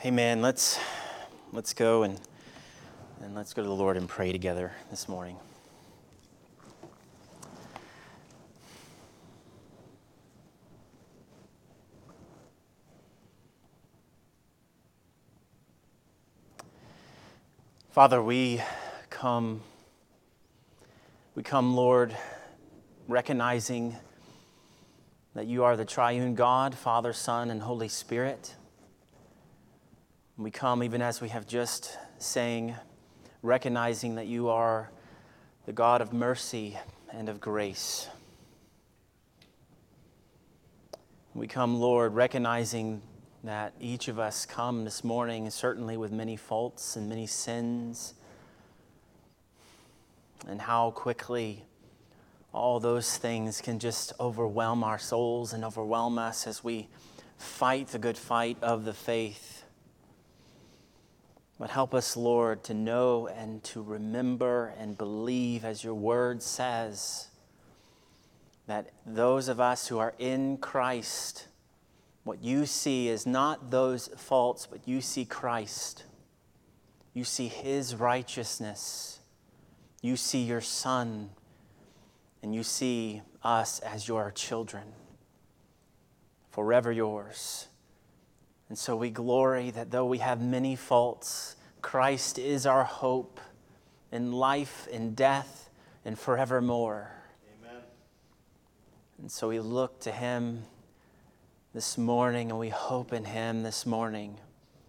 Hey man, let's go and let's go to the Lord and pray together this morning. Father, we come, Lord, recognizing that you are the triune God, Father, Son, and Holy Spirit. We come, even as we have just sang, recognizing that you are the God of mercy and of grace. We come, Lord, recognizing that each of us come this morning, certainly with many faults and many sins, and how quickly all those things can just overwhelm our souls and overwhelm us as we fight the good fight of the faith. But help us, Lord, to know and to remember and believe, as your word says, that those of us who are in Christ, what you see is not those faults, but you see Christ. You see his righteousness. You see your Son. And you see us as your children, forever yours. And so we glory that though we have many faults, Christ is our hope in life, in death, and forevermore. Amen. And so we look to him this morning, and we hope in him this morning,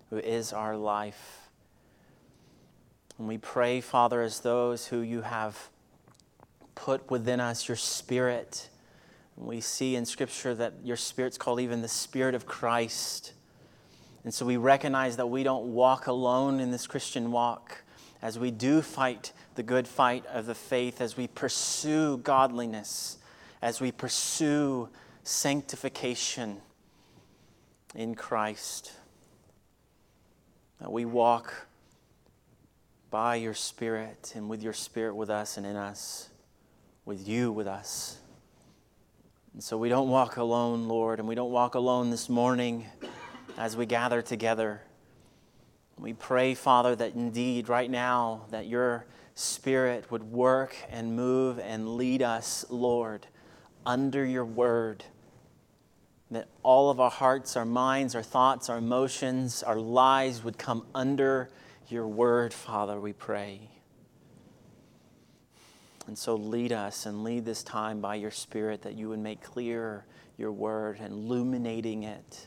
who is our life. And we pray, Father, as those who you have put within us your Spirit. We see in Scripture that your Spirit's called even the Spirit of Christ. And so we recognize that we don't walk alone in this Christian walk, as we do fight the good fight of the faith, as we pursue godliness, as we pursue sanctification in Christ. That we walk by your Spirit and with your Spirit with us and in us, with you with us. And so we don't walk alone, Lord, and we don't walk alone this morning as we gather together. We pray, Father, that indeed right now that your Spirit would work and move and lead us, Lord, under your word, that all of our hearts, our minds, our thoughts, our emotions, our lives would come under your word, Father, we pray. And so lead us and lead this time by your Spirit, that you would make clear your word and illuminating it,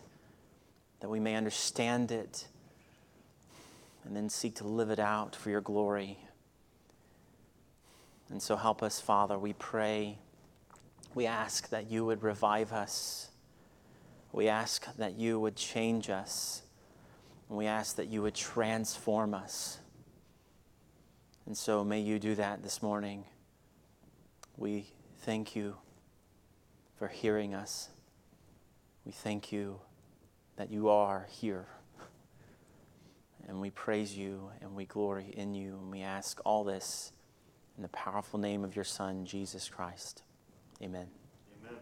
that we may understand it and then seek to live it out for your glory. And so help us, Father, we pray. We ask that you would revive us. We ask that you would change us. And we ask that you would transform us. And so may you do that this morning. We thank you for hearing us. We thank you that you are here. And we praise you and we glory in you. And we ask all this in the powerful name of your Son, Jesus Christ. Amen. Amen.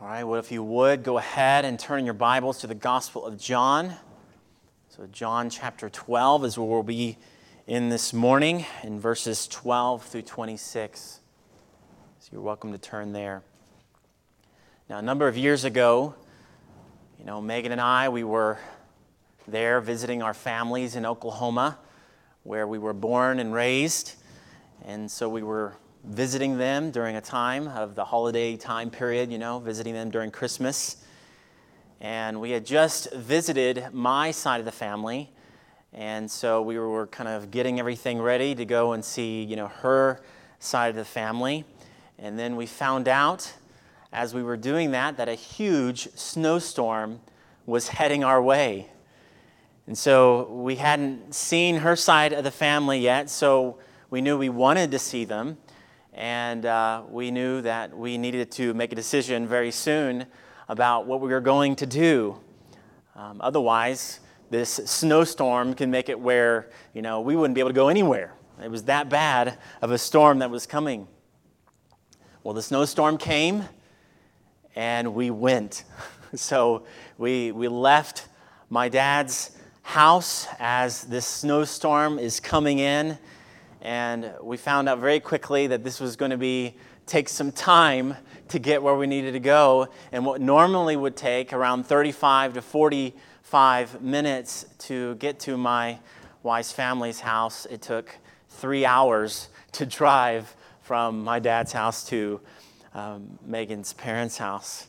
All right, well, if you would, go ahead and turn your Bibles to the Gospel of John. So John chapter 12 is where we'll be in this morning, in verses 12 through 26. So you're welcome to turn there. Now, a number of years ago, Megan and I, we were there visiting our families in Oklahoma, where we were born and raised. And so we were visiting them during a time of the holiday time period, visiting them during Christmas. And we had just visited my side of the family. And so we were kind of getting everything ready to go and see, her side of the family. And then we found out as we were doing that a huge snowstorm was heading our way. And so we hadn't seen her side of the family yet, so we knew we wanted to see them. And we knew that we needed to make a decision very soon about what we were going to do. Otherwise, this snowstorm can make it where, we wouldn't be able to go anywhere. It was that bad of a storm that was coming. Well, the snowstorm came, and we went. So we left my dad's house as this snowstorm is coming in, and we found out very quickly that this was going to take some time to get where we needed to go, and what normally would take around 35 to 45 minutes to get to my wife's family's house, it took 3 hours to drive from my dad's house to Megan's parents' house.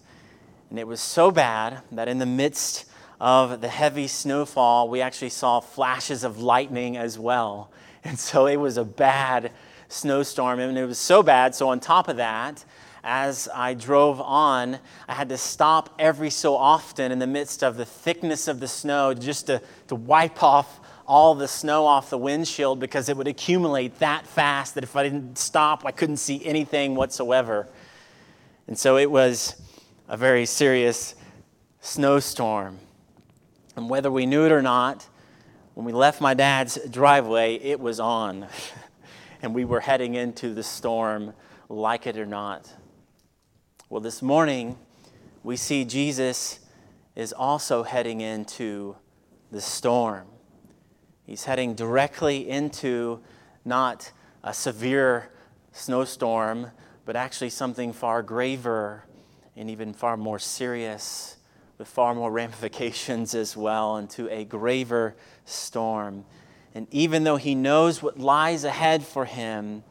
And it was so bad that in the midst of the heavy snowfall, we actually saw flashes of lightning as well. And so it was a bad snowstorm, and it was so bad. So on top of that, as I drove on, I had to stop every so often in the midst of the thickness of the snow just to wipe off all the snow off the windshield, because it would accumulate that fast that if I didn't stop, I couldn't see anything whatsoever. And so it was a very serious snowstorm. And whether we knew it or not, when we left my dad's driveway, it was on. And we were heading into the storm, like it or not. Well, this morning, we see Jesus is also heading into the storm. He's heading directly into not a severe snowstorm, but actually something far graver and even far more serious, with far more ramifications as well, into a graver storm. And even though he knows what lies ahead for him,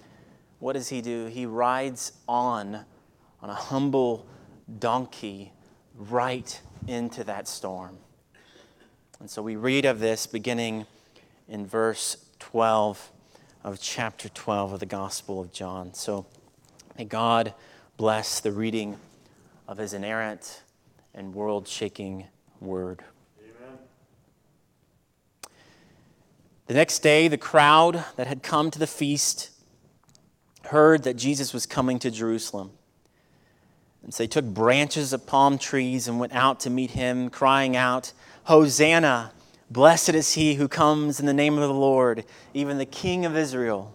what does he do? He rides on a humble donkey right into that storm. And so we read of this beginning in verse 12 of chapter 12 of the Gospel of John. So may God bless the reading of his inerrant and world-shaking word. The next day, the crowd that had come to the feast heard that Jesus was coming to Jerusalem. And so they took branches of palm trees and went out to meet him, crying out, "Hosanna! Blessed is he who comes in the name of the Lord, even the King of Israel."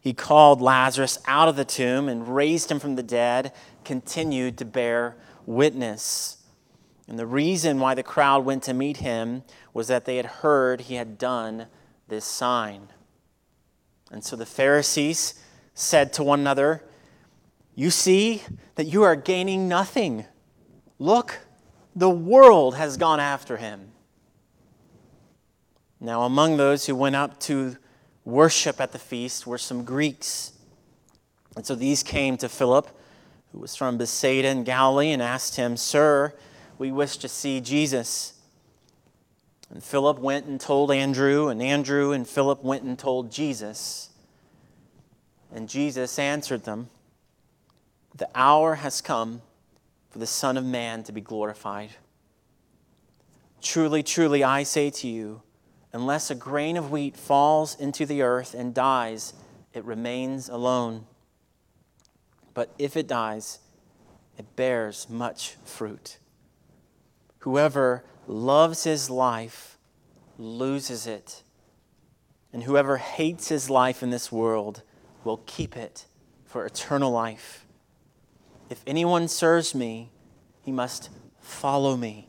he called Lazarus out of the tomb and raised him from the dead continued to bear witness. And the reason why the crowd went to meet him was that they had heard he had done this sign. And so the Pharisees said to one another, "You see that you are gaining nothing. Look, the world has gone after him." Now among those who went up to worship at the feast were some Greeks. And so these came to Philip, who was from Bethsaida in Galilee, and asked him, "Sir, we wish to see Jesus." And Philip went and told Andrew, and Andrew and Philip went and told Jesus. And Jesus answered them, "The hour has come for the Son of Man to be glorified. Truly, truly, I say to you, unless a grain of wheat falls into the earth and dies, it remains alone. But if it dies, it bears much fruit. Whoever loves his life loses it, and whoever hates his life in this world will keep it for eternal life. If anyone serves me, he must follow me,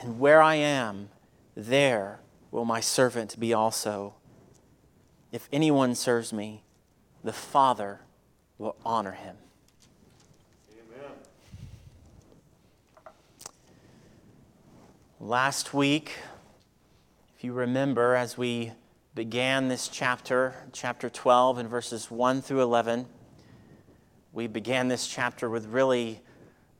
and where I am, there will my servant be also. If anyone serves me, the Father will honor him." Last week, if you remember, as we began this chapter, chapter 12 and verses 1 through 11, we began this chapter with really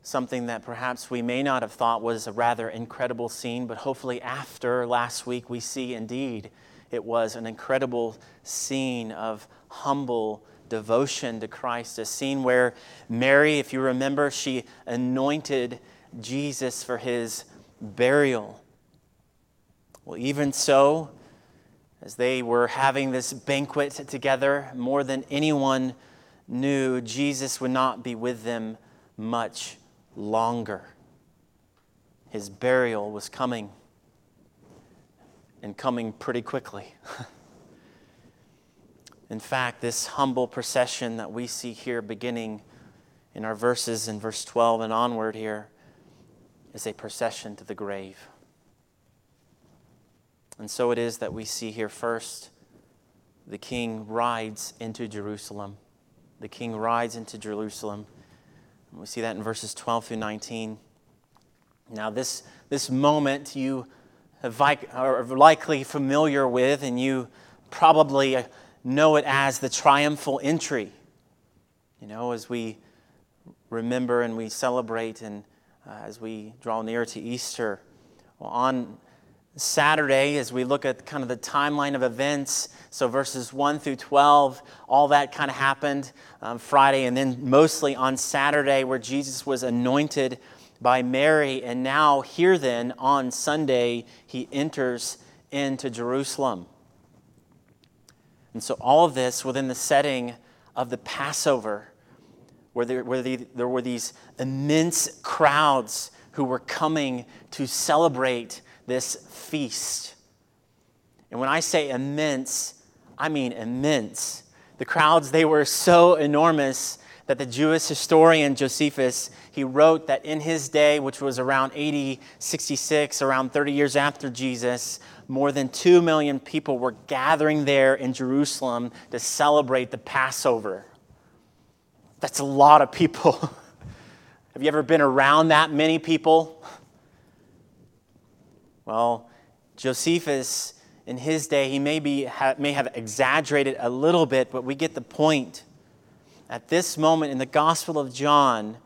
something that perhaps we may not have thought was a rather incredible scene, but hopefully after last week we see indeed it was an incredible scene of humble devotion to Christ, a scene where Mary, if you remember, she anointed Jesus for his burial. Well, even so, as they were having this banquet together, more than anyone knew, Jesus would not be with them much longer. His burial was coming, and coming pretty quickly. In fact, this humble procession that we see here beginning in our verses in verse 12 and onward here is a procession to the grave. And so it is that we see here first, the king rides into Jerusalem. The king rides into Jerusalem. And we see that in verses 12 through 19. Now this moment you are likely familiar with, and you probably know it as the triumphal entry. You know, as we remember and we celebrate, and as we draw near to Easter, well, on Saturday, as we look at kind of the timeline of events, so verses 1 through 12, all that kind of happened Friday, and then mostly on Saturday where Jesus was anointed by Mary, and now here then, on Sunday, he enters into Jerusalem. And so all of this within the setting of the Passover, where there were these immense crowds who were coming to celebrate this feast. And when I say immense, I mean immense. The crowds, they were so enormous that the Jewish historian Josephus, he wrote that in his day, which was around AD 66, around 30 years after Jesus, more than 2 million people were gathering there in Jerusalem to celebrate the Passover. That's a lot of people. Have you ever been around that many people? Well, Josephus, in his day, he may have exaggerated a little bit, but we get the point. At this moment in the Gospel of John,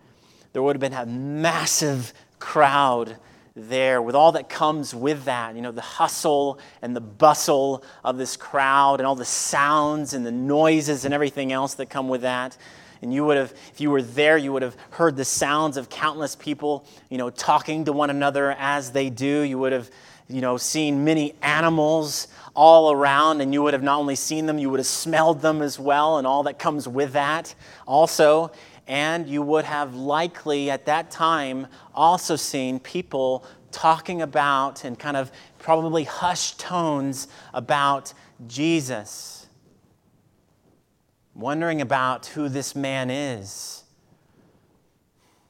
there would have been a massive crowd there with all that comes with that. You know, the hustle and the bustle of this crowd and all the sounds and the noises and everything else that come with that. And you would have, if you were there, you would have heard the sounds of countless people, you know, talking to one another as they do. You would have, you know, seen many animals all around, and you would have not only seen them, you would have smelled them as well, and all that comes with that also. And you would have likely at that time also seen people talking about in kind of probably hushed tones about Jesus, wondering about who this man is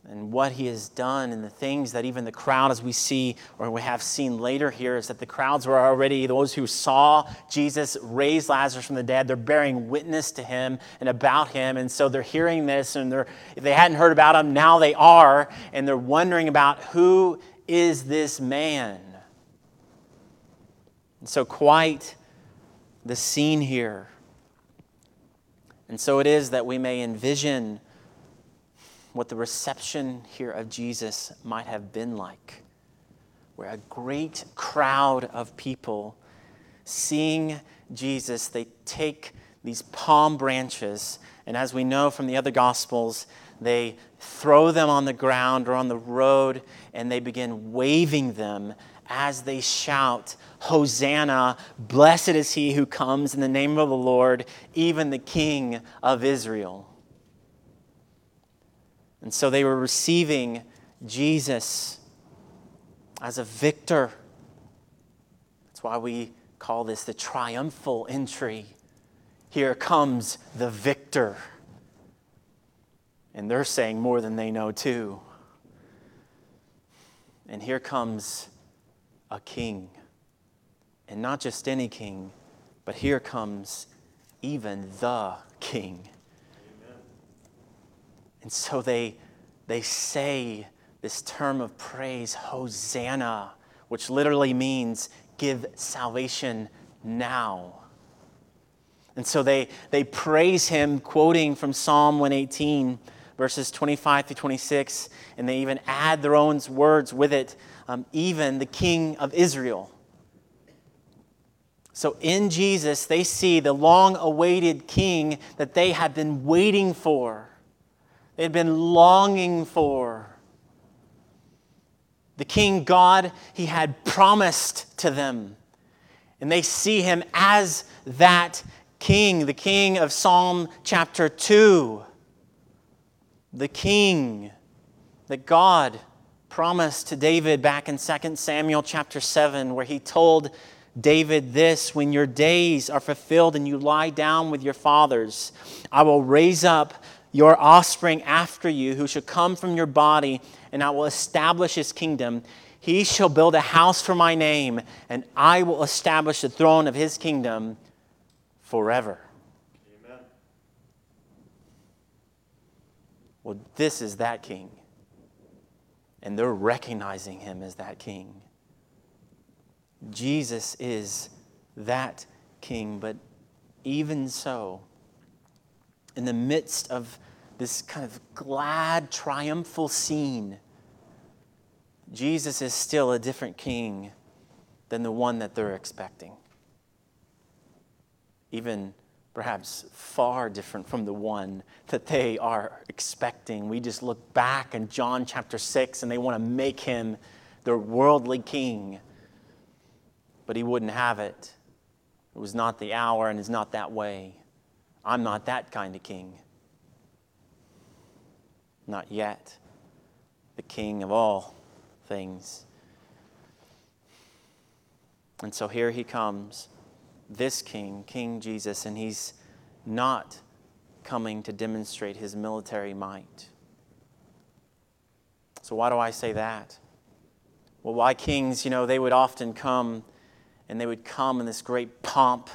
and what he has done, and the things that even the crowd, as we see or we have seen later here, is that the crowds were already, those who saw Jesus raise Lazarus from the dead, they're bearing witness to him and about him. And so they're hearing this, and if they hadn't heard about him, now they are, and they're wondering about who is this man. And so quite the scene here. And so it is that we may envision what the reception here of Jesus might have been like, where a great crowd of people seeing Jesus, they take these palm branches, and as we know from the other Gospels, they throw them on the ground or on the road, and they begin waving them as they shout, "Hosanna, blessed is he who comes in the name of the Lord, even the King of Israel." And so they were receiving Jesus as a victor. That's why we call this the triumphal entry. Here comes the victor. And they're saying more than they know too. And here comes a king, and not just any king, but here comes even the king. Amen. And so they say this term of praise, Hosanna, which literally means give salvation now. And so they praise him, quoting from Psalm 118, verses 25 through 26, and they even add their own words with it. Even the King of Israel. So in Jesus, they see the long-awaited king that they had been waiting for. They had been longing for. the King God, he had promised to them. And they see him as that King, the King of Psalm chapter 2. The King that God promised to David back in 2 Samuel chapter 7, where he told David this: when your days are fulfilled and you lie down with your fathers, I will raise up your offspring after you, who shall come from your body, and I will establish his kingdom. He shall build a house for my name, and I will establish the throne of his kingdom forever. Amen. Well, this is that King. And they're recognizing him as that King. Jesus is that King. But even so, in the midst of this kind of glad, triumphal scene, Jesus is still a different King than the one that they're expecting. Even perhaps far different from the one that they are expecting. We just look back in John chapter 6 and they want to make him their worldly king. But he wouldn't have it. It was not the hour and it's not that way. I'm not that kind of king. Not yet. The King of all things. And so here he comes, this King, King Jesus, and he's not coming to demonstrate his military might. So why do I say that? Well, why kings, they would often come, and they would come in this great pomp,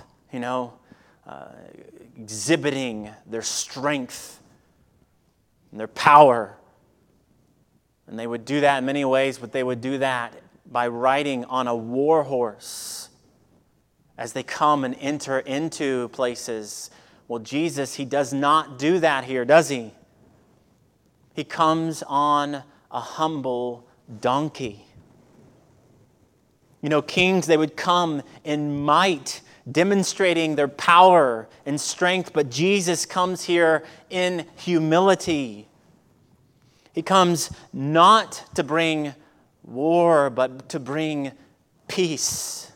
exhibiting their strength and their power. And they would do that in many ways, but they would do that by riding on a war horse as they come and enter into places. Well, Jesus, he does not do that here, does he? He comes on a humble donkey. Kings, they would come in might, demonstrating their power and strength, but Jesus comes here in humility. He comes not to bring war, but to bring peace.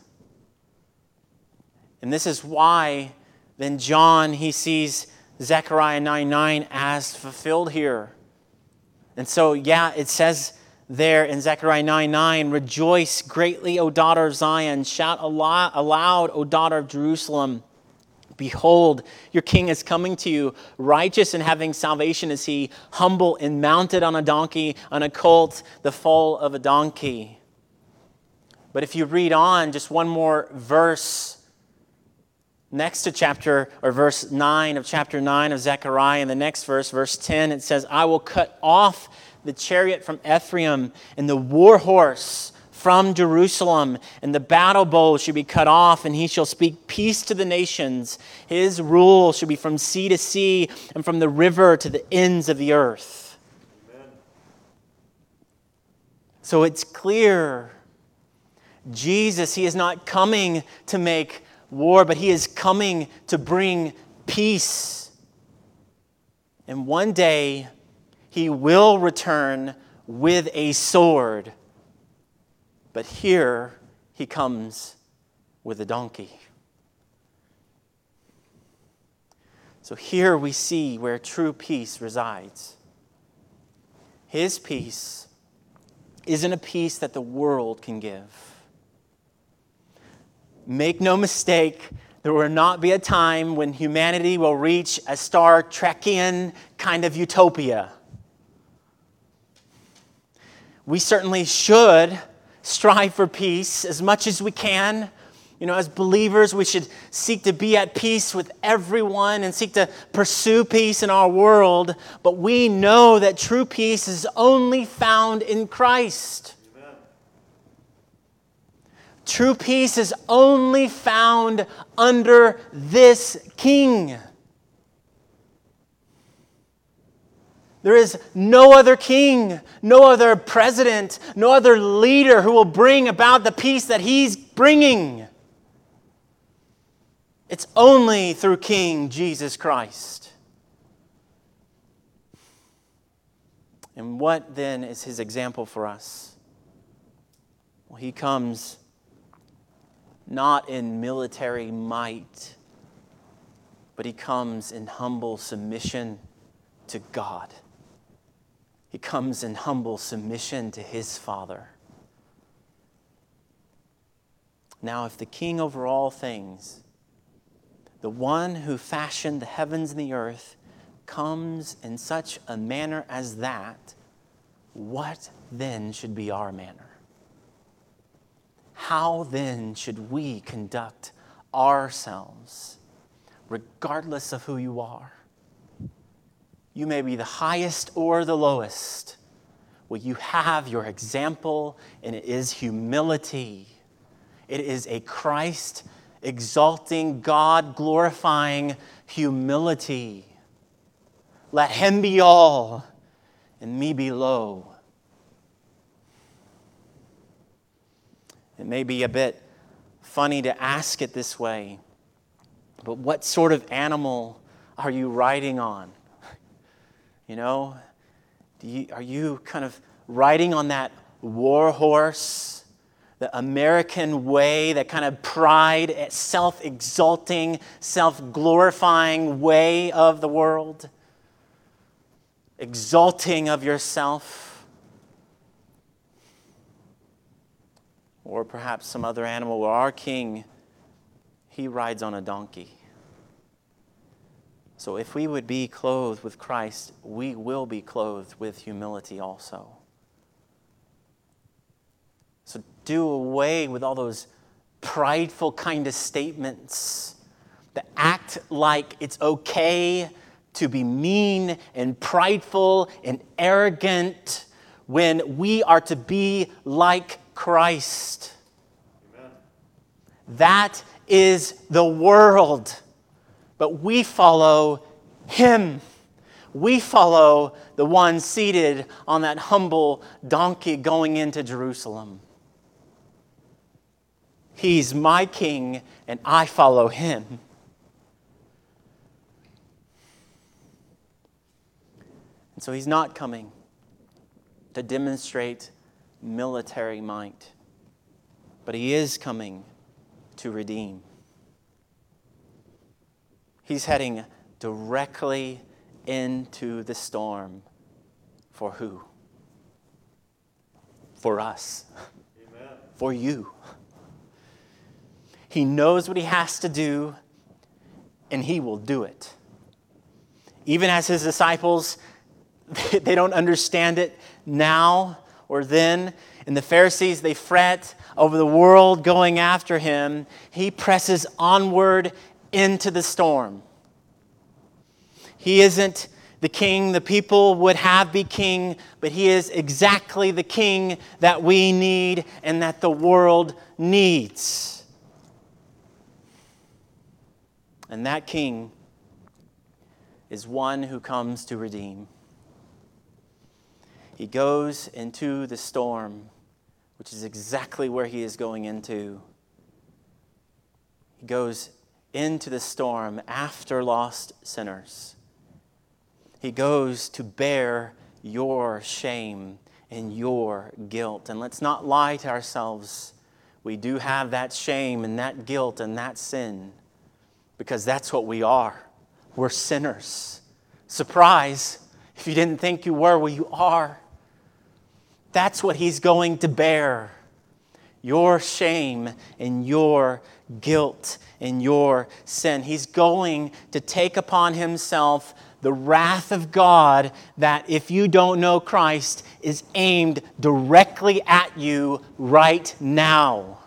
And this is why then John, he sees Zechariah 9:9 as fulfilled here. And so, it says there in Zechariah 9:9, rejoice greatly, O daughter of Zion. Shout aloud, O daughter of Jerusalem. Behold, your King is coming to you. Righteous and having salvation is he, humble and mounted on a donkey, on a colt, the foal of a donkey. But if you read on, just one more verse next to verse 9 of chapter 9 of Zechariah, in the next verse, verse 10, it says, I will cut off the chariot from Ephraim and the war horse from Jerusalem, and the battle bow shall be cut off, and he shall speak peace to the nations. His rule shall be from sea to sea and from the river to the ends of the earth. Amen. So it's clear, Jesus, he is not coming to make war, but he is coming to bring peace. And one day, he will return with a sword. But here, he comes with a donkey. So here we see where true peace resides. His peace isn't a peace that the world can give. Make no mistake, there will not be a time when humanity will reach a Star Trekian kind of utopia. We certainly should strive for peace as much as we can. As believers, we should seek to be at peace with everyone and seek to pursue peace in our world. But we know that true peace is only found in Christ. Amen. True peace is only found under this King. There is no other king, no other president, no other leader who will bring about the peace that he's bringing. It's only through King Jesus Christ. And what then is his example for us? Well, he comes not in military might, but he comes in humble submission to God. He comes in humble submission to his Father. Now, if the King over all things, the one who fashioned the heavens and the earth, comes in such a manner as that, what then should be our manner? How then should we conduct ourselves, regardless of who you are? You may be the highest or the lowest. Well, you have your example, and it is humility. It is a Christ-exalting, God-glorifying humility. Let him be all, and me be low. It may be a bit funny to ask it this way, but what sort of animal are you riding on? You know, are you kind of riding on that war horse, the American way, that kind of pride, self-exalting, self-glorifying way of the world? Exalting of yourself, or perhaps some other animal, where our King, he rides on a donkey. So if we would be clothed with Christ, we will be clothed with humility also. So do away with all those prideful kind of statements that act like it's okay to be mean and prideful and arrogant when we are to be like Christ. Amen. That is the world, but we follow him. We follow the one seated on that humble donkey going into Jerusalem. He's my King, and I follow him. And so he's not coming to demonstrate military might, but he is coming to redeem. He's heading directly into the storm. For who? For us. Amen. For you. He knows what he has to do, and he will do it. Even as his disciples, they don't understand it now or then. And the Pharisees, they fret over the world going after him. He presses onward into the storm. He isn't the king the people would have be king, but he is exactly the King that we need and that the world needs. And that King is one who comes to redeem. He goes into the storm, which is exactly where he is going into. He goes into the storm after lost sinners. He goes to bear your shame and your guilt. And let's not lie to ourselves. We do have that shame and that guilt and that sin, because that's what we are. We're sinners. Surprise! If you didn't think you were, well, you are. That's what he's going to bear. Your shame and your guilt and your sin. He's going to take upon himself the wrath of God that, if you don't know Christ, is aimed directly at you right now.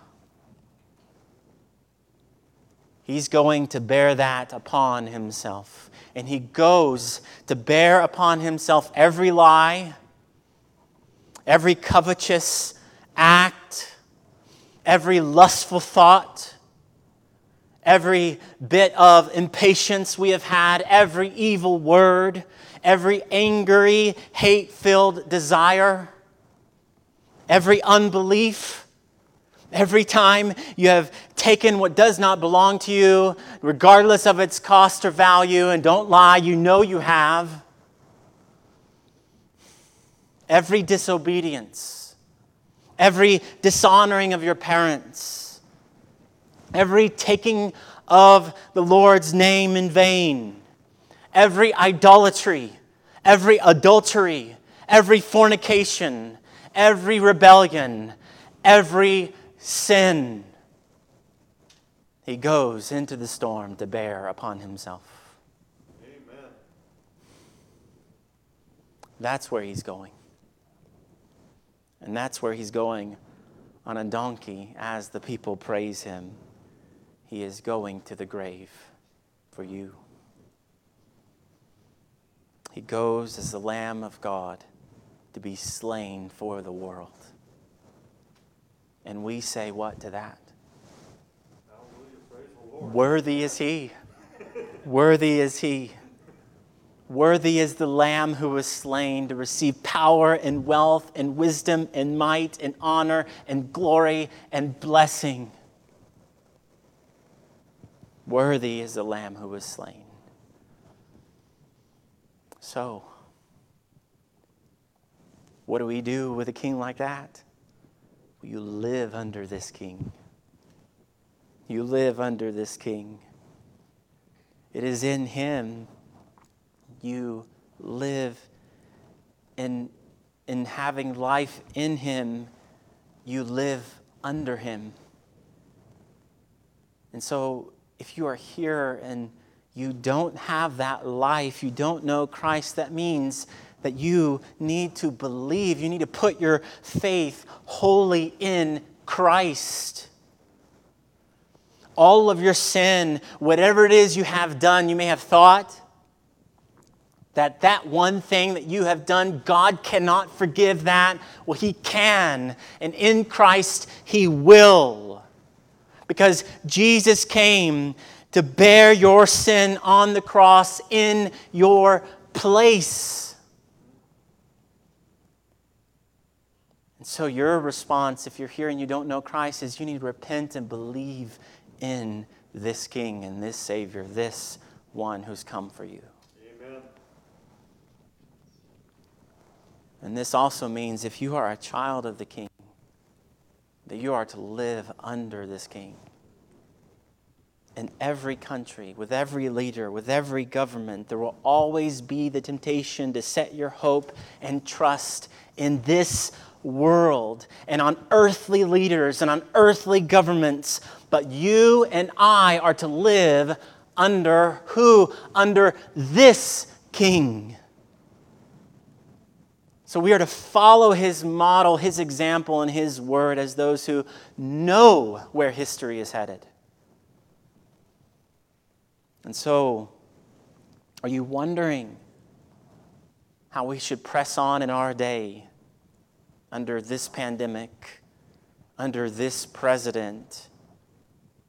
He's going to bear that upon himself. And he goes to bear upon himself every lie, every covetous act, every lustful thought, every bit of impatience we have had, every evil word, every angry, hate-filled desire, every unbelief. Every time you have taken what does not belong to you, regardless of its cost or value, and don't lie, you know you have. Every disobedience, every dishonoring of your parents, every taking of the Lord's name in vain, every idolatry, every adultery, every fornication, every rebellion, every sin. He goes into the storm to bear upon himself. Amen. That's where he's going. And that's where he's going on a donkey as the people praise him. He is going to the grave for you. He goes as the Lamb of God to be slain for the world. And we say what to that? Hallelujah, praise the Lord. Worthy is he. Worthy is he. Worthy is the Lamb who was slain to receive power and wealth and wisdom and might and honor and glory and blessing. Worthy is the Lamb who was slain. So, what do we do with a king like that? You live under this king. You live under this king. It is in him you live. In having life in him, you live under him. And so, if you are here and you don't have that life, you don't know Christ, that means that you need to believe. You need to put your faith wholly in Christ. All of your sin, whatever it is you have done, you may have thought that one thing that you have done, God cannot forgive that. Well, he can. And in Christ, he will. Because Jesus came to bear your sin on the cross in your place. And so your response, if you're here and you don't know Christ, is you need to repent and believe in this King and this Savior, this one who's come for you. Amen. And this also means if you are a child of the King, that you are to live under this King. In every country, with every leader, with every government, there will always be the temptation to set your hope and trust in this world and on earthly leaders and on earthly governments. But you and I are to live under who? Under this King. So we are to follow his model, his example, and his word as those who know where history is headed. And so, are you wondering how we should press on in our day under this pandemic, under this president,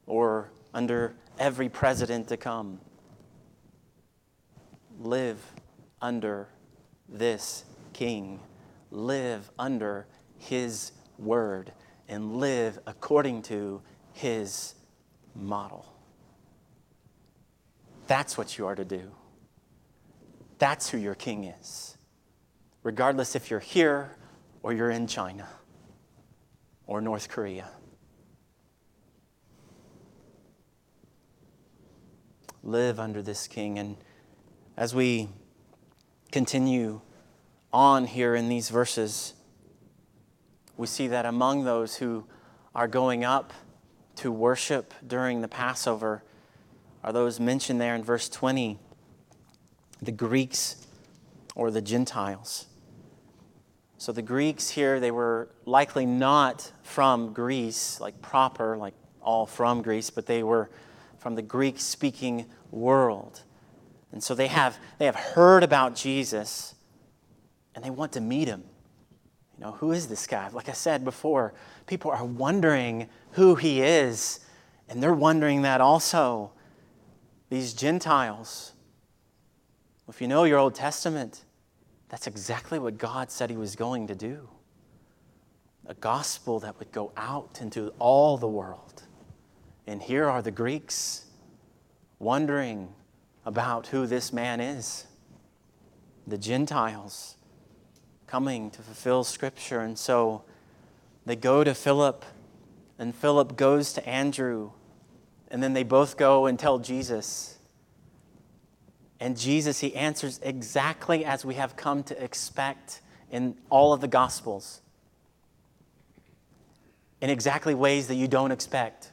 or under every president to come? Live under this King. Live under his word and live according to his model. That's what you are to do. That's who your King is. Regardless if you're here or you're in China or North Korea. Live under this King. And as we continue on here in these verses, we see that among those who are going up to worship during the Passover are those mentioned there in verse 20, the Greeks or the Gentiles. So the Greeks here, they were likely not from Greece, like proper, like all from Greece, but they were from the Greek-speaking world. And so they have heard about Jesus, and they want to meet him. You know, who is this guy? Like I said before, people are wondering who he is, and they're wondering that also. These Gentiles, if you know your Old Testament, that's exactly what God said he was going to do. A gospel that would go out into all the world. And here are the Greeks wondering about who this man is. The Gentiles coming to fulfill Scripture. And so They go to Philip, and Philip goes to Andrew, and then they both go and tell Jesus. And Jesus, he answers exactly as we have come to expect in all of the Gospels, in exactly ways that you don't expect.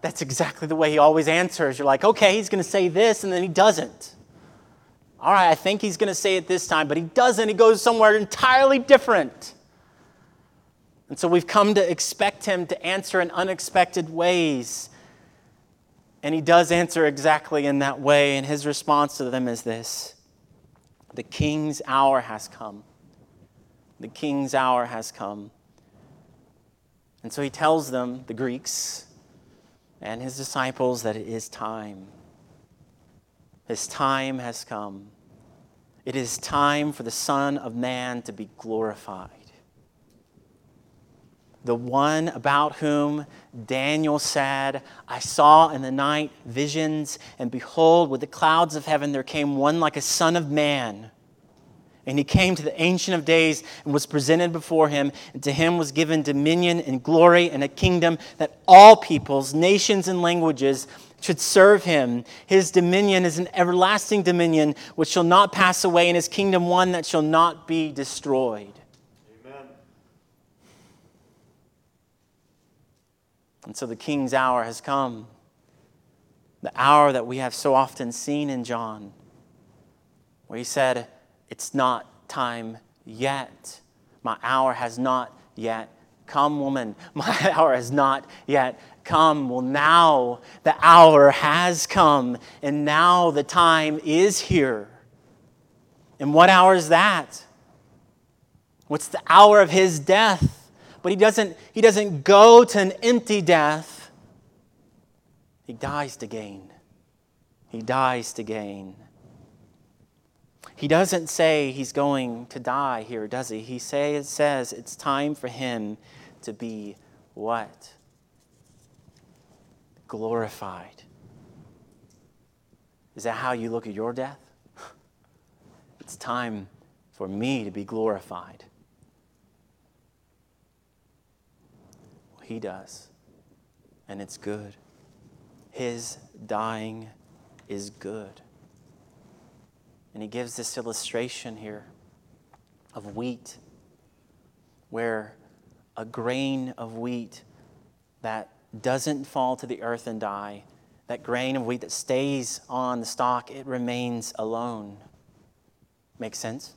That's exactly the way he always answers. You're like, okay, he's going to say this, and then he doesn't. All right, I think he's going to say it this time, but he doesn't. He goes somewhere entirely different. And so we've come to expect him to answer in unexpected ways. And he does answer exactly in that way. And his response to them is this: the king's hour has come. The king's hour has come. And so he tells them, the Greeks and his disciples, that it is time. His time has come. It is time for the Son of Man to be glorified. The one about whom Daniel said, I saw in the night visions, and behold, with the clouds of heaven there came one like a son of man. And he came to the Ancient of Days and was presented before him. And to him was given dominion and glory and a kingdom that all peoples, nations, and languages should serve him. His dominion is an everlasting dominion which shall not pass away, and his kingdom one that shall not be destroyed. Amen. And so the king's hour has come. The hour that we have so often seen in John, where he said, it's not time yet. My hour has not yet come, woman. My hour has not yet come. Well, now the hour has come, and now the time is here. And what hour is that? What's the hour of his death? But he doesn't go to an empty death. He dies to gain. He dies to gain. He doesn't say he's going to die here, does he? He says it's time for him to be what? Glorified. Is that how you look at your death? It's time for me to be glorified. Well, he does, and it's good. His dying is good. And he gives this illustration here of wheat, where a grain of wheat that doesn't fall to the earth and die, that grain of wheat that stays on the stalk, it remains alone. Makes sense?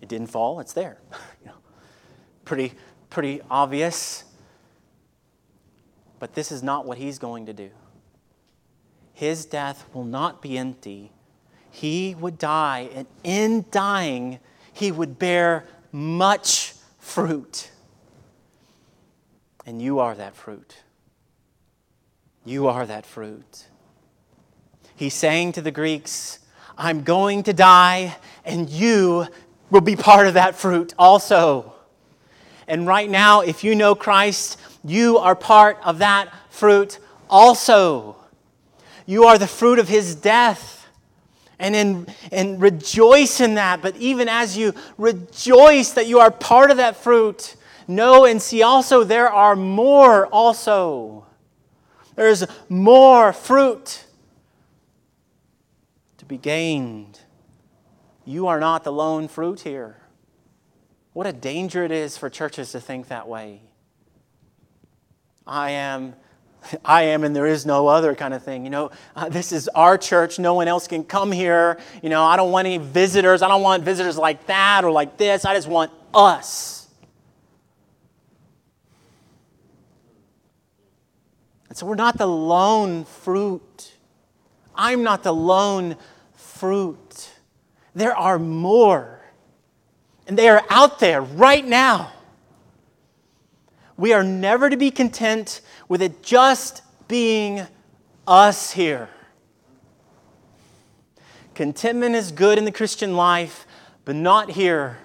It didn't fall, it's there. You know, pretty obvious. But this is not what he's going to do. His death will not be empty. He would die, and in dying, he would bear much fruit. And you are that fruit. You are that fruit. He's saying to the Greeks, I'm going to die, and you will be part of that fruit also. And right now, if you know Christ, you are part of that fruit also. You are the fruit of his death. And rejoice in that. But even as you rejoice that you are part of that fruit, know and see also there are more also. There's more fruit to be gained. You are not the lone fruit here. What a danger it is for churches to think that way. I am and there is no other kind of thing. You know, this is our church. No one else can come here. You know, I don't want any visitors. I don't want visitors like that or like this. I just want us. And so we're not the lone fruit. I'm not the lone fruit. There are more. And they are out there right now. We are never to be content with it just being us here. Contentment is good in the Christian life, but not here.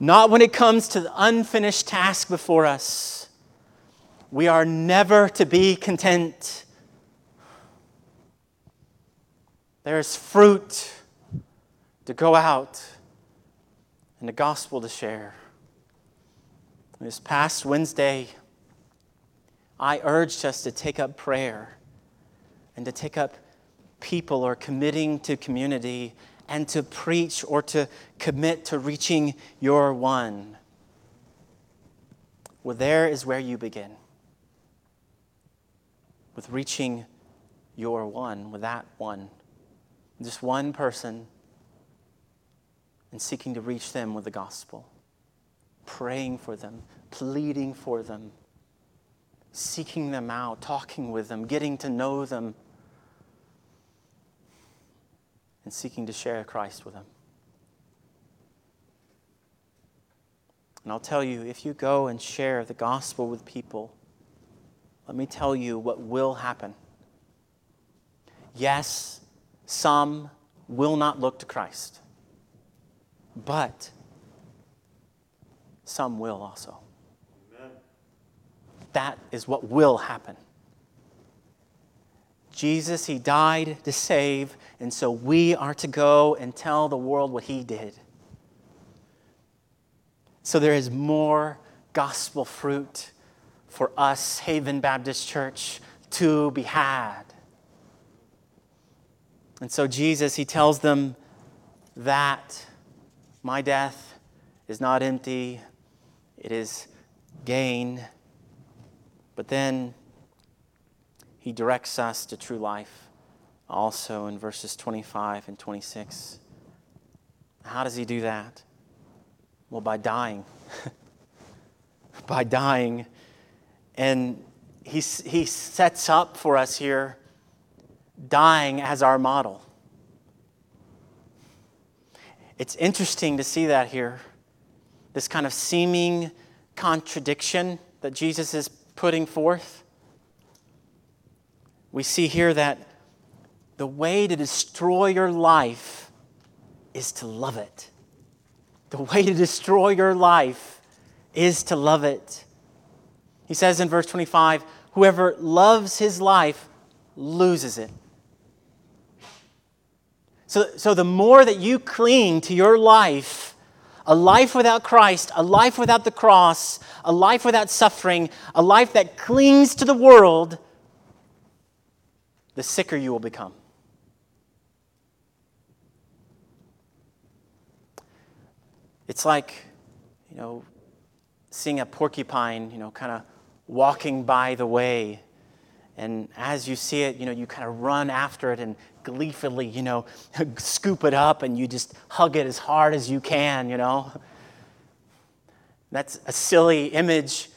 Not when it comes to the unfinished task before us. We are never to be content. There is fruit to go out and the gospel to share. This past Wednesday, I urged us to take up prayer and to take up people or committing to community and to preach or to commit to reaching your one. Well, there is where you begin, with reaching your one, with that one, just one person, and seeking to reach them with the gospel, praying for them, pleading for them, seeking them out, talking with them, getting to know them, and seeking to share Christ with them. And I'll tell you, if you go and share the gospel with people, let me tell you what will happen. Yes, some will not look to Christ, but some will also. Amen. That is what will happen. Jesus, he died to save, and so we are to go and tell the world what he did. So there is more gospel fruit for us, Haven Baptist Church, to be had. And so Jesus, he tells them that my death is not empty, it is gain. But then he directs us to true life also in verses 25 and 26. How does he do that? Well, by dying. By dying. And he sets up for us here dying as our model. It's interesting to see that here, this kind of seeming contradiction that Jesus is putting forth. We see here that the way to destroy your life is to love it. The way to destroy your life is to love it. He says in verse 25, whoever loves his life loses it. So the more that you cling to your life, a life without Christ, a life without the cross, a life without suffering, a life that clings to the world, the sicker you will become. It's like, seeing a porcupine, kind of walking by the way. And as you see it, you kind of run after it and gleefully, scoop it up and you just hug it as hard as you can, That's a silly image.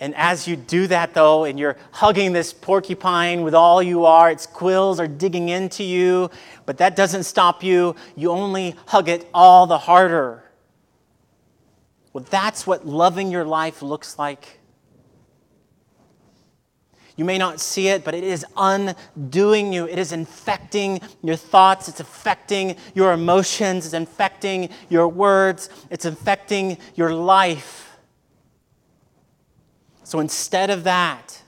And as you do that, though, and you're hugging this porcupine with all you are, its quills are digging into you, but that doesn't stop you. You only hug it all the harder. Well, that's what loving your life looks like. You may not see it, but it is undoing you. It is infecting your thoughts. It's affecting your emotions. It's infecting your words. It's infecting your life. So instead of that,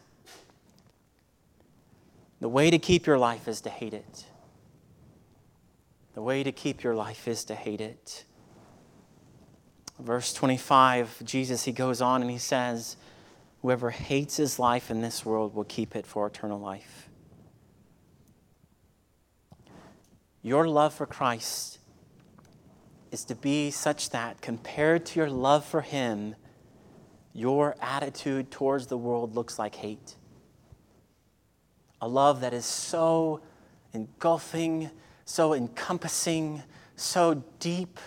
the way to keep your life is to hate it. The way to keep your life is to hate it. Verse 25, Jesus, he goes on and he says, whoever hates his life in this world will keep it for eternal life. Your love for Christ is to be such that compared to your love for him, your attitude towards the world looks like hate. A love that is so engulfing, so encompassing, so deep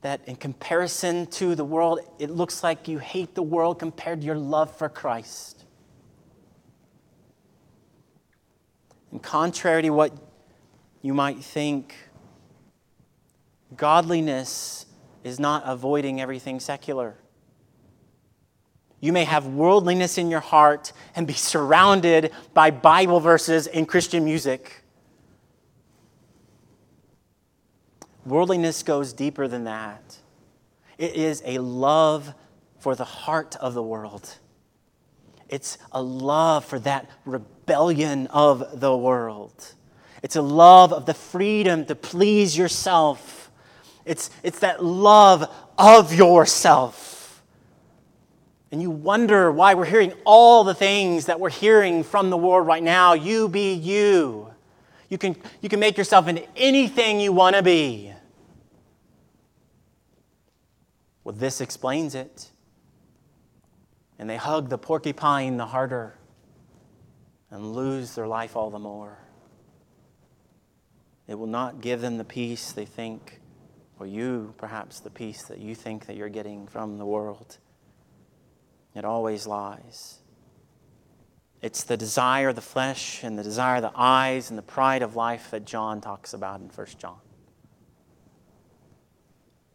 that in comparison to the world, it looks like you hate the world compared to your love for Christ. And contrary to what you might think, godliness is not avoiding everything secular. You may have worldliness in your heart and be surrounded by Bible verses and Christian music. Worldliness goes deeper than that. It is a love for the heart of the world. It's a love for that rebellion of the world. It's a love of the freedom to please yourself. It's that love of yourself. and you wonder why we're hearing all the things that we're hearing from the world right now, you be you. You can make yourself into anything you want to be. Well, this explains it. And they hug the porcupine the harder and lose their life all the more. It will not give them the peace they think, or you perhaps the peace that you think that you're getting from the world. It always lies. It's the desire of the flesh and the desire of the eyes and the pride of life that John talks about in 1 John.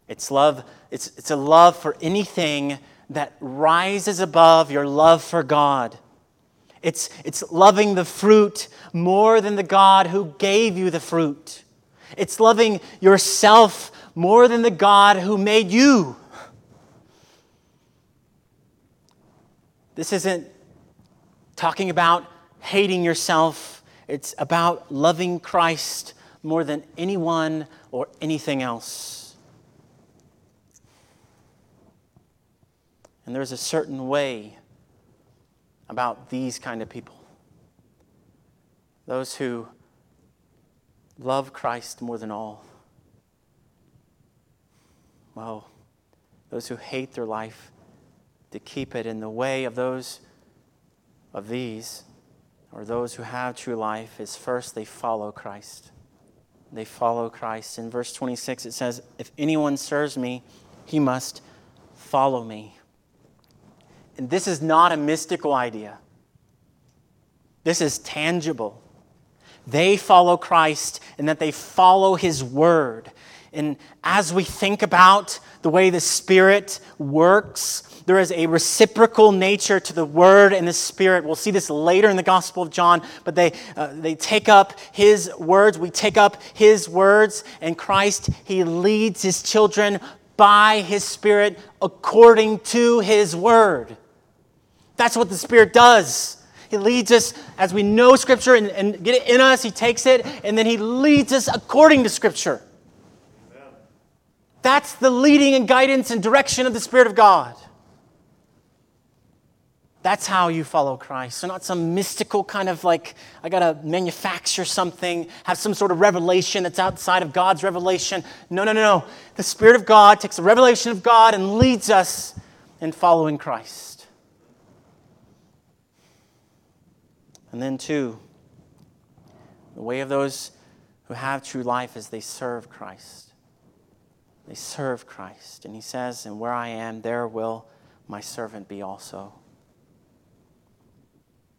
It's love. It's a love for anything that rises above your love for God. It's loving the fruit more than the God who gave you the fruit. It's loving yourself more than the God who made you. This isn't talking about hating yourself. It's about loving Christ more than anyone or anything else. And there's a certain way about these kind of people. Those who love Christ more than all. Well, those who hate their life to keep it in the way of those of these, or those who have true life, is first they follow Christ. They follow Christ. In verse 26 it says, "If anyone serves me, he must follow me." And this is not a mystical idea. This is tangible. They follow Christ and that they follow his word. And as we think about the way the Spirit works, there is a reciprocal nature to the word and the Spirit. We'll see this later in the Gospel of John, but they take up his words. We take up his words, and Christ, he leads his children by his Spirit according to his word. That's what the Spirit does. He leads us as we know Scripture and get it in us. He takes it, and then he leads us according to Scripture. Amen. That's the leading and guidance and direction of the Spirit of God. That's how you follow Christ. So not some mystical kind of like, I got to manufacture something, have some sort of revelation that's outside of God's revelation. No. The Spirit of God takes the revelation of God and leads us in following Christ. And then two, the way of those who have true life is they serve Christ. They serve Christ. And he says, "And where I am, there will my servant be also."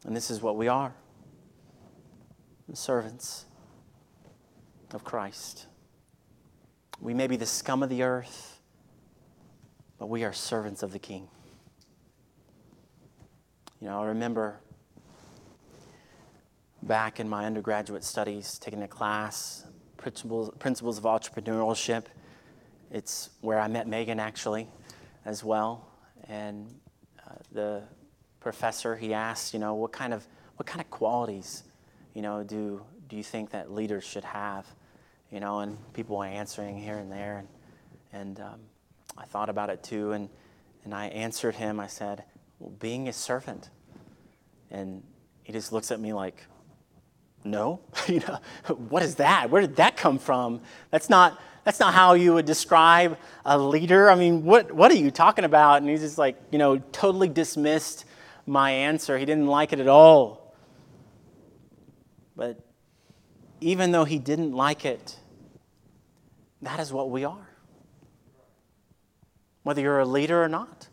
And this is what we are. The servants of Christ. We may be the scum of the earth, but we are servants of the King. You know, I remember back in my undergraduate studies, taking a class, Principles of Entrepreneurship. It's where I met Megan, actually, as well. And the professor, he asked, you know, what kind of qualities, you know, do you think that leaders should have? You know, and people were answering here and there. And I thought about it, too. And I answered him. I said, "Well, being a servant." And he just looks at me like, "No, you know, what is that? Where did that come from? That's not how you would describe a leader. I mean, what are you talking about?" And he's just like, you know, totally dismissed my answer. He didn't like it at all. But even though he didn't like it, that is what we are. Whether you're a leader or not,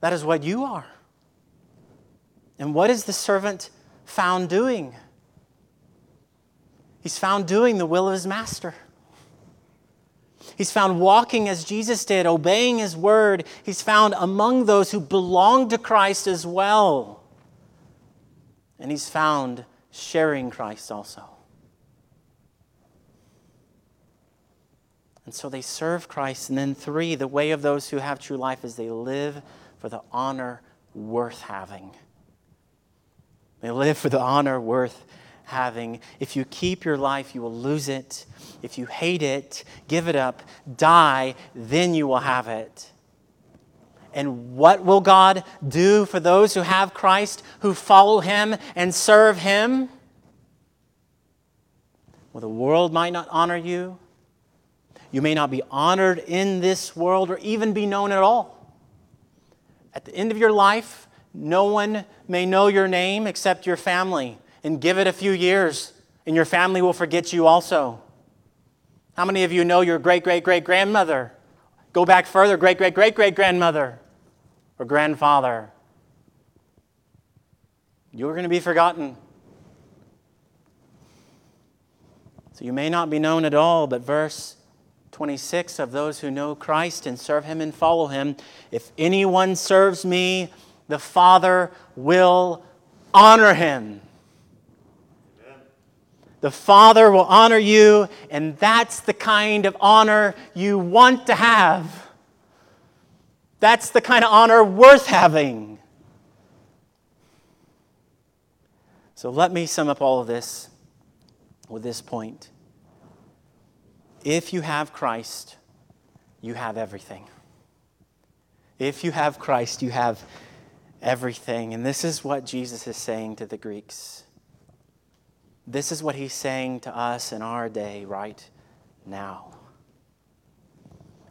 that is what you are. And what is the servant found doing? He's found doing the will of his master. He's found walking as Jesus did, obeying his word. He's found among those who belong to Christ as well. And he's found sharing Christ also. And so they serve Christ. And then three, the way of those who have true life is they live for the honor worth having. They live for the honor worth having. If you keep your life, you will lose it. If you hate it, give it up, die, then you will have it. And what will God do for those who have Christ, who follow him and serve him? Well, the world might not honor you. You may not be honored in this world or even be known at all. At the end of your life, no one may know your name except your family. And give it a few years, and your family will forget you also. How many of you know your great-great-great-grandmother? Go back further, great-great-great-great-grandmother or grandfather. You're going to be forgotten. So you may not be known at all, but verse 26 of those who know Christ and serve him and follow him, if anyone serves me, the Father will honor him. The Father will honor you, and that's the kind of honor you want to have. That's the kind of honor worth having. So let me sum up all of this with this point. If you have Christ, you have everything. If you have Christ, you have everything. And this is what Jesus is saying to the Greeks. This is what he's saying to us in our day right now.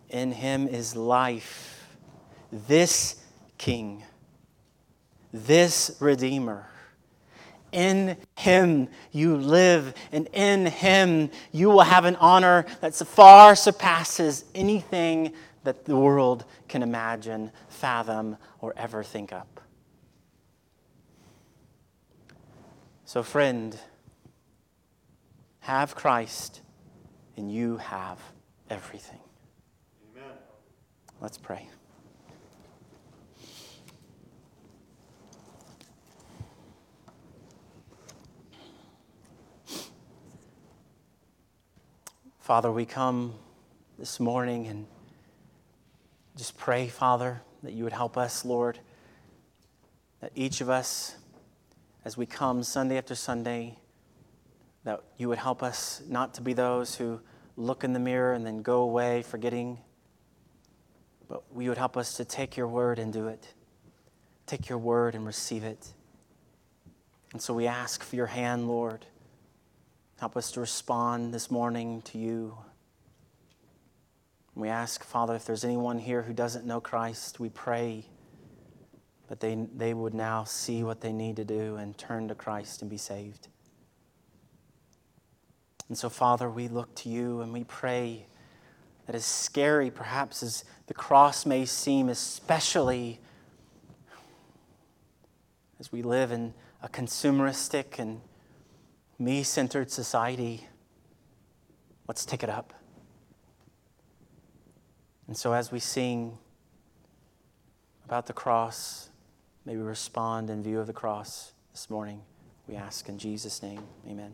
In him is life. This King, this Redeemer. In him you live, and in him you will have an honor that far surpasses anything that the world can imagine, fathom, or ever think up. So, friend, have Christ, and you have everything. Amen. Let's pray. Father, we come this morning and just pray, Father, that you would help us, Lord, that each of us, as we come Sunday after Sunday, that you would help us not to be those who look in the mirror and then go away forgetting, but you would help us to take your word and do it. Take your word and receive it. And so we ask for your hand, Lord. Help us to respond this morning to you. We ask, Father, if there's anyone here who doesn't know Christ, we pray that they would now see what they need to do and turn to Christ and be saved. And so, Father, we look to you and we pray that as scary, perhaps, as the cross may seem, especially as we live in a consumeristic and me-centered society, let's take it up. And so as we sing about the cross, may we respond in view of the cross this morning. We ask in Jesus' name, amen.